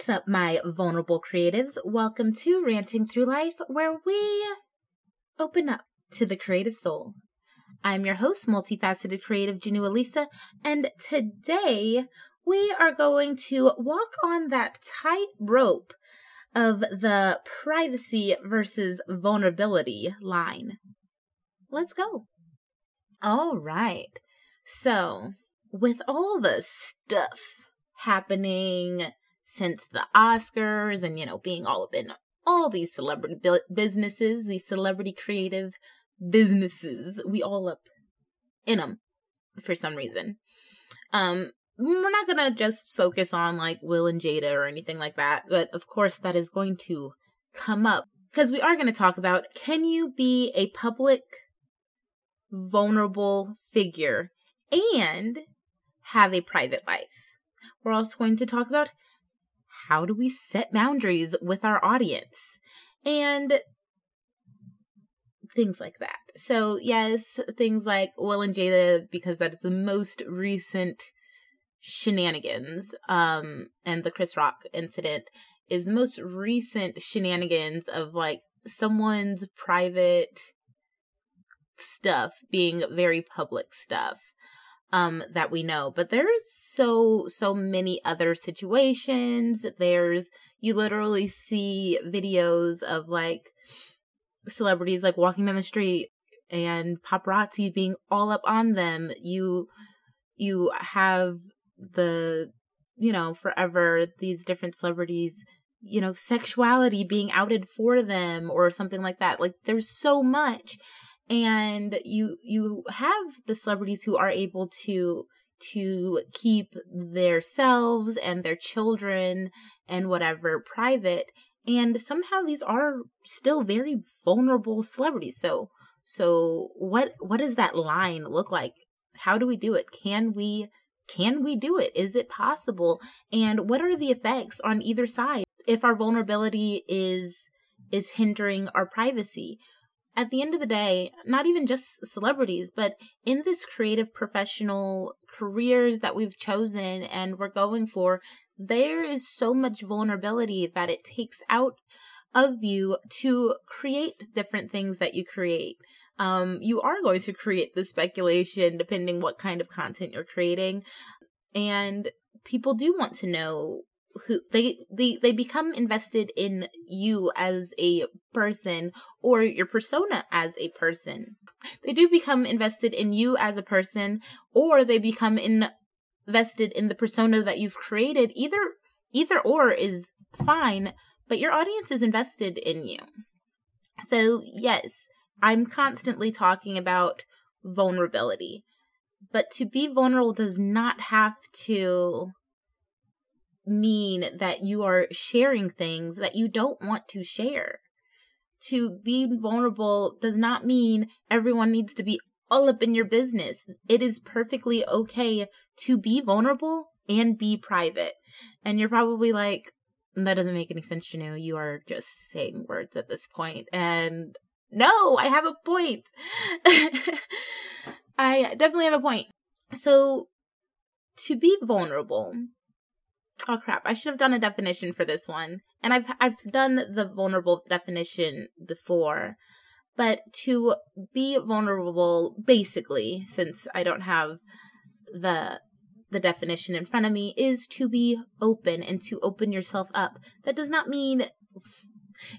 What's up, my vulnerable creatives? Welcome to Ranting Through Life, where we open up to the creative soul. I'm your host, multifaceted creative Genua Lisa, and today we are going to walk on that tightrope of the privacy versus vulnerability line. Let's go. All right. So, with all the stuff happening since the Oscars and, being all up in all these celebrity businesses, these celebrity creative businesses, we all up in them for some reason. We're not going to just focus on Will and Jada or anything like that, but of course that is going to come up because we are going to talk about, can you be a public vulnerable figure and have a private life? We're also going to talk about, how do we set boundaries with our audience and things like that. So yes, things like Will and Jada, because that is the most recent shenanigans, and the Chris Rock incident is the most recent shenanigans of someone's private stuff being very public stuff. That we know, but there's so many other situations. You literally see videos of celebrities walking down the street and paparazzi being all up on them. You have forever these different celebrities, sexuality being outed for them or something like that. There's so much. And you have the celebrities who are able to keep themselves and their children and whatever private, and somehow these are still very vulnerable celebrities. So what does that line look like? How do we do it? Can we do it? Is it possible? And what are the effects on either side if our vulnerability is hindering our privacy? At the end of the day, not even just celebrities, but in this creative professional careers that we've chosen and we're going for, there is so much vulnerability that it takes out of you to create different things that you create. You are going to create the speculation depending what kind of content you're creating. And people do want to know who they become invested in you as a person or your persona as a person. They do become invested in you as a person, or they become invested in the persona that you've created. Either or is fine, but your audience is invested in you. So yes, I'm constantly talking about vulnerability, but to be vulnerable does not have to mean that you are sharing things that you don't want to share. To be vulnerable does not mean everyone needs to be all up in your business. It is perfectly okay to be vulnerable and be private. And you're probably like, that doesn't make any sense, Genua. You are just saying words at this point. And no, I have a point. I definitely have a point. So to be vulnerable... Oh crap, I should have done a definition for this one. And I've done the vulnerable definition before. But to be vulnerable, basically, since I don't have the definition in front of me, is to be open and to open yourself up. That does not mean,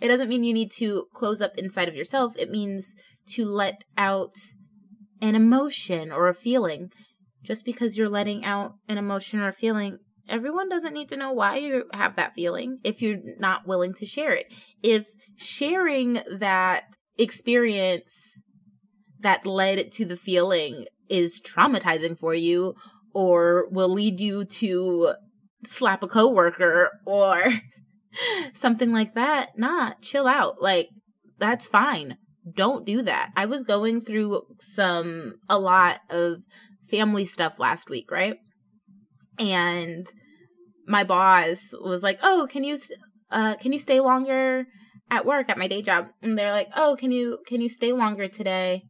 it doesn't mean you need to close up inside of yourself. It means to let out an emotion or a feeling. Just because you're letting out an emotion or a feeling, everyone doesn't need to know why you have that feeling if you're not willing to share it. If sharing that experience that led to the feeling is traumatizing for you or will lead you to slap a coworker or something like that, chill out. That's fine. Don't do that. I was going through a lot of family stuff last week, right? And my boss was like, oh, can you stay longer at work at my day job? And they're like, oh, can you stay longer today?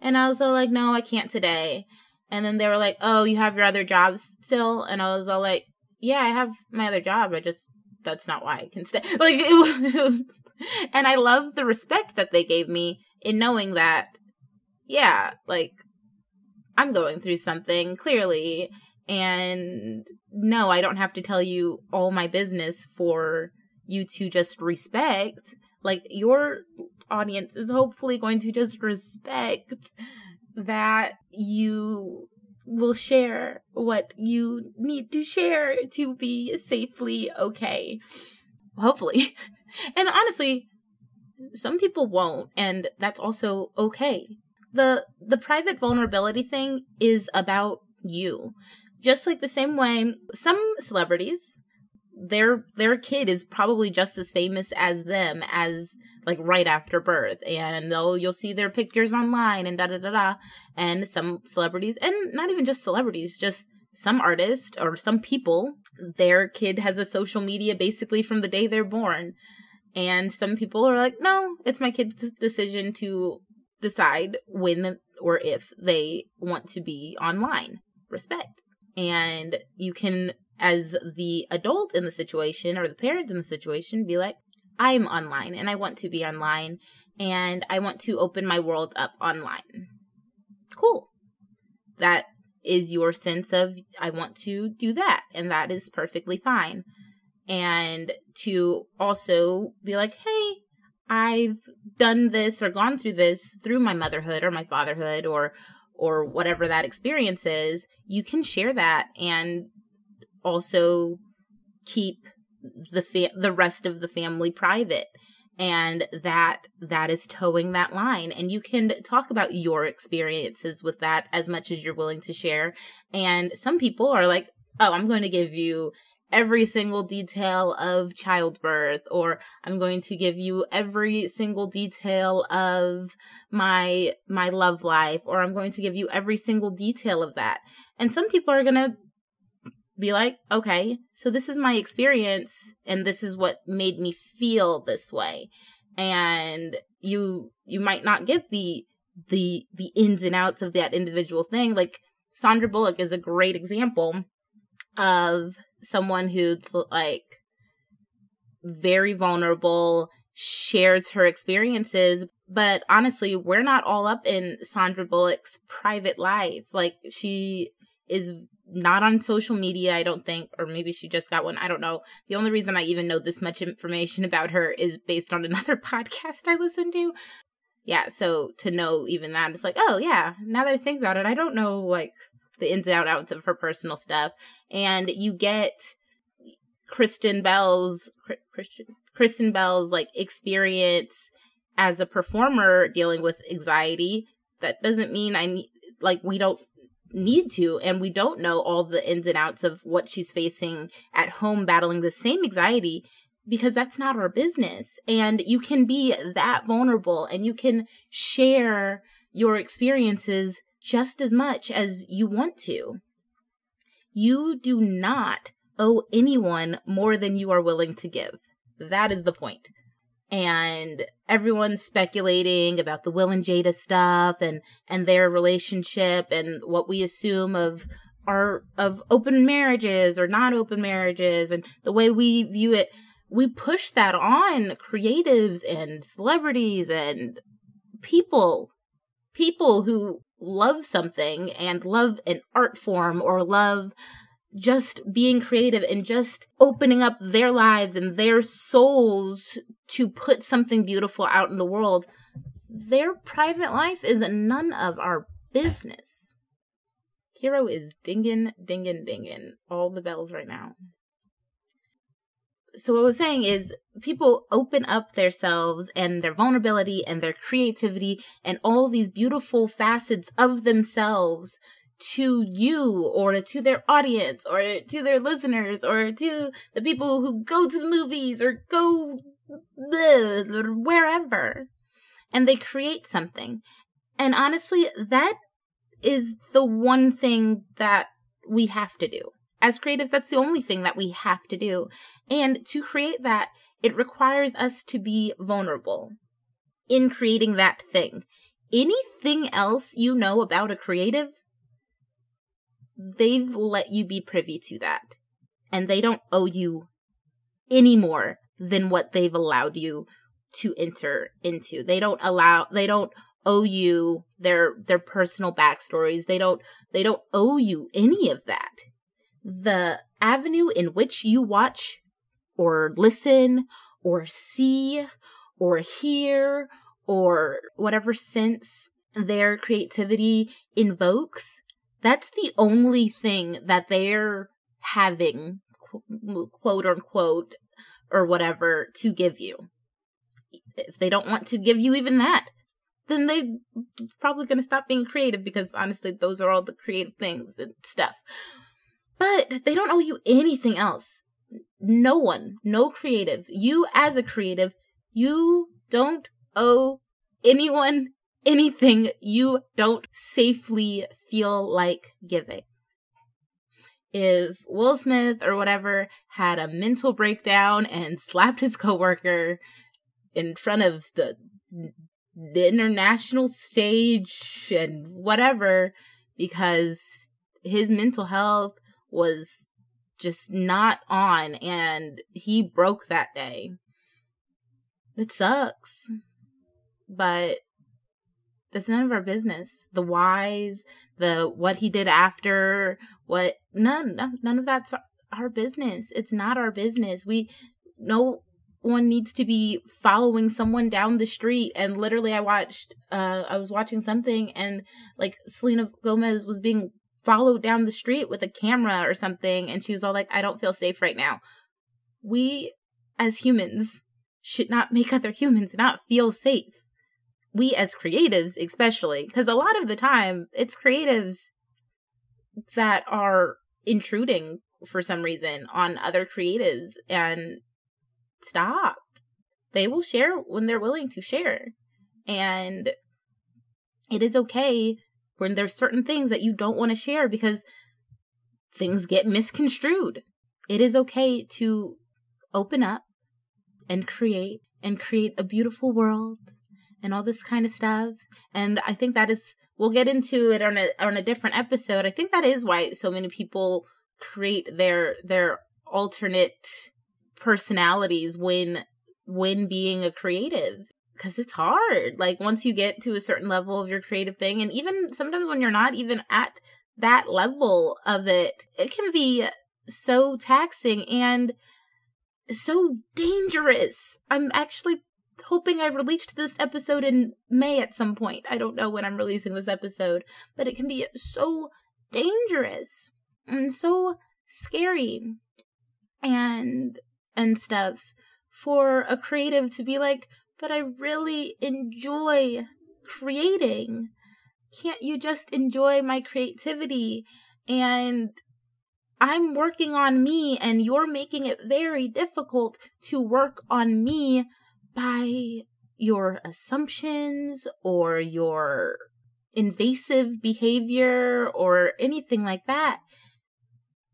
And I was all like, no, I can't today. And then they were like, oh, you have your other job still? And I was all like, yeah, I have my other job. I just that's not why I can stay. Like, and I love the respect that they gave me in knowing that, yeah, like, I'm going through something, clearly, and no, I don't have to tell you all my business for you to just respect. Like, your audience is hopefully going to just respect that you will share what you need to share to be safely okay. Hopefully. And honestly, some people won't, and that's also okay. The private vulnerability thing is about you. Just like the same way some celebrities, their kid is probably just as famous as them as like right after birth, and you'll see their pictures online and da-da-da-da. And some celebrities, and not even just celebrities, just some artists or some people, their kid has a social media basically from the day they're born. And some people are like, no, it's my kid's decision to decide when or if they want to be online. Respect. And you can, as the adult in the situation or the parent in the situation, be like, I'm online and I want to be online and I want to open my world up online. Cool. That is your sense of, I want to do that, and that is perfectly fine. And to also be like, hey, I've done this or gone through this through my motherhood or my fatherhood or whatever that experience is. You can share that and also keep the rest of the family private, and that is towing that line. And you can talk about your experiences with that as much as you're willing to share. And some people are like, oh, I'm going to give you every single detail of childbirth, or I'm going to give you every single detail of my love life, or I'm going to give you every single detail of that. And some people are going to be like, okay, so this is my experience and this is what made me feel this way. And you might not get the ins and outs of that individual thing. Like Sandra Bullock is a great example of someone who's like very vulnerable, shares her experiences, but honestly, we're not all up in Sandra Bullock's private life. Like, she is not on social media, I don't think, or maybe she just got one. I don't know. The only reason I even know this much information about her is based on another podcast I listened to. Yeah, so to know even that, it's like, oh yeah, now that I think about it, I don't know like the ins and outs of her personal stuff. And you get Kristen Bell's like experience as a performer dealing with anxiety. That doesn't mean we don't need to, and we don't know all the ins and outs of what she's facing at home battling the same anxiety, because that's not our business. And you can be that vulnerable and you can share your experiences just as much as you want to. You do not owe anyone more than you are willing to give. That is the point. And everyone's speculating about the Will and Jada stuff and their relationship and what we assume of open marriages or non-open marriages and the way we view it. We push that on creatives and celebrities and people who love something and love an art form or love just being creative and just opening up their lives and their souls to put something beautiful out in the world. Their private life is none of our business. Hero is dingin', dingin', dingin'. All the bells right now. So what I was saying is people open up themselves and their vulnerability and their creativity and all these beautiful facets of themselves to you or to their audience or to their listeners or to the people who go to the movies or go wherever, and they create something. And honestly, that is the one thing that we have to do. As creatives, that's the only thing that we have to do. And to create that, it requires us to be vulnerable in creating that thing. Anything else you know about a creative, they've let you be privy to that, and they don't owe you any more than what they've allowed you to enter into. They don't owe you their personal backstories. They don't owe you any of that. The avenue in which you watch or listen or see or hear or whatever sense their creativity invokes, that's the only thing that they're having, quote unquote, or whatever, to give you. If they don't want to give you even that, then they're probably going to stop being creative, because honestly, those are all the creative things and stuff. But they don't owe you anything else. No one, no creative. You as a creative, you don't owe anyone anything you don't safely feel like giving. If Will Smith or whatever had a mental breakdown and slapped his coworker in front of the international stage and whatever, because his mental health was just not on and he broke that day, it sucks. But that's none of our business. The whys, the what he did after, what none of that's our business. It's not our business. No one needs to be following someone down the street. And literally, I was watching something, and like Selena Gomez was being followed down the street with a camera or something, and she was all like, "I don't feel safe right now." We as humans should not make other humans not feel safe. We as creatives especially, because a lot of the time it's creatives that are intruding for some reason on other creatives, and stop. They will share when they're willing to share. And it is okay when there's certain things that you don't want to share because things get misconstrued. It is okay to open up and create a beautiful world and all this kind of stuff. And I think that is, we'll get into it on a different episode. I think that is why so many people create their alternate personalities when being a creative, because it's hard. Like once you get to a certain level of your creative thing, and even sometimes when you're not even at that level of it, it can be so taxing and so dangerous. I'm actually hoping I released this episode in May at some point. I don't know when I'm releasing this episode, but it can be so dangerous and so scary and stuff for a creative to be like, "But I really enjoy creating. Can't you just enjoy my creativity? And I'm working on me, and you're making it very difficult to work on me by your assumptions or your invasive behavior or anything like that."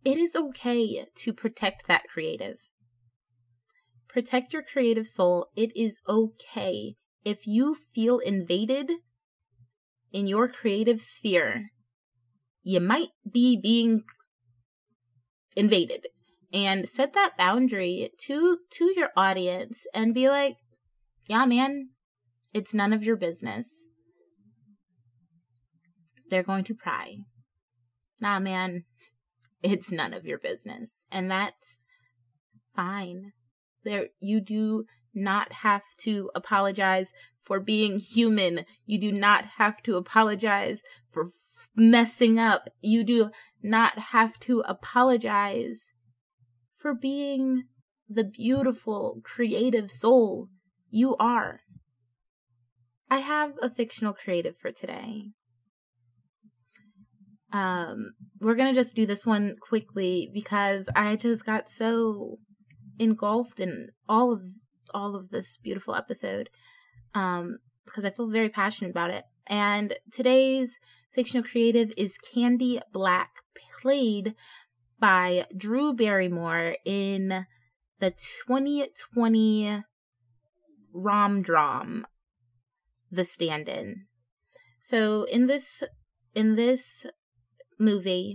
It is okay to protect that creative. Protect your creative soul. It is okay if you feel invaded in your creative sphere. You might be being invaded, and set that boundary to your audience and be like, "Yeah, man, it's none of your business. They're going to pry. Nah, man, it's none of your business." And that's fine. There, you do not have to apologize for being human. You do not have to apologize for messing up. You do not have to apologize for being the beautiful, creative soul you are. I have a fictional creative for today. We're going to just do this one quickly because I just got so engulfed in all of this beautiful episode, because I feel very passionate about it. And today's fictional creative is Candy Black, played by Drew Barrymore in the 2020 rom-dram, The Stand-In. So in this movie,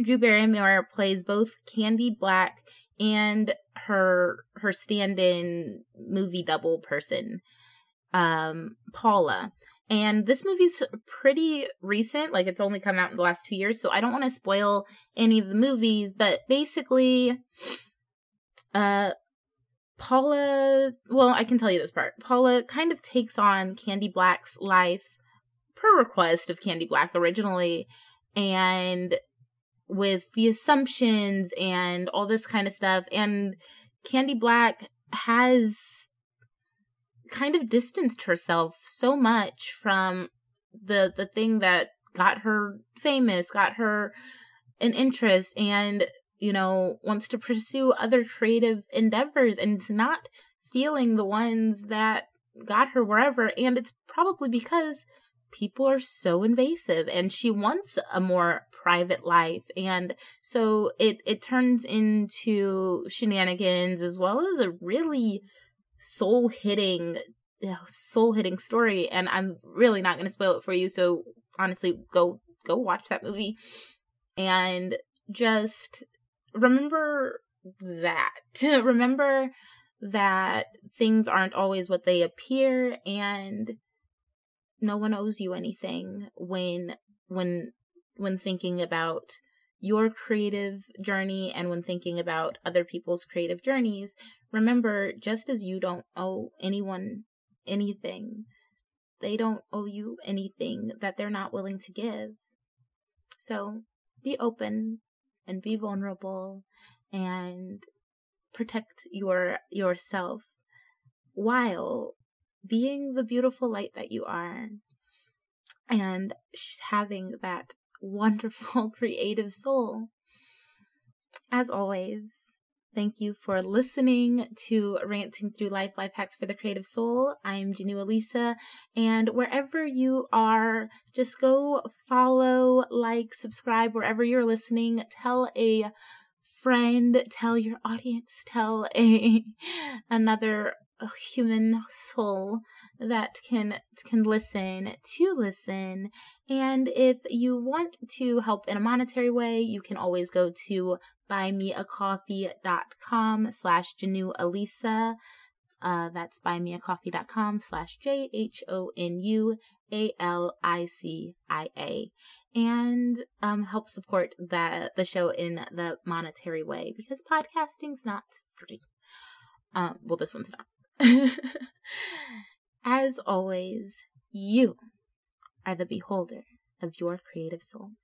Drew Barrymore plays both Candy Black and her stand-in movie double person, Paula. And this movie's pretty recent. Like, it's only come out in the last 2 years, so I don't want to spoil any of the movies. But basically, Paula, well, I can tell you this part. Paula kind of takes on Candy Black's life per request of Candy Black originally, and with the assumptions and all this kind of stuff. And Candy Black has kind of distanced herself so much from the thing that got her famous, got her an interest, and, you know, wants to pursue other creative endeavors, and it's not feeling the ones that got her wherever. And it's probably because people are so invasive, and she wants a more private life. And so it turns into shenanigans, as well as a really soul-hitting story. And I'm really not going to spoil it for you, so honestly, go watch that movie and just remember that things aren't always what they appear, and no one owes you anything when thinking about your creative journey, and when thinking about other people's creative journeys. Remember, just as you don't owe anyone anything, they don't owe you anything that they're not willing to give. So be open and be vulnerable and protect yourself while being the beautiful light that you are, and having that wonderful creative soul. As always, thank you for listening to Ranting Through Life, Life Hacks for the Creative Soul. I am Genua Lisa, and wherever you are, just go follow, like, subscribe, wherever you're listening. Tell a friend, tell your audience, tell another human soul that can listen. And if you want to help in a monetary way, you can always go to buymeacoffee.com/Genua Lisa. That's buymeacoffee.com/JHONUALICIA, and help support the show in the monetary way, because podcasting's not free. Well, this one's not. As always, you are the beholder of your creative soul.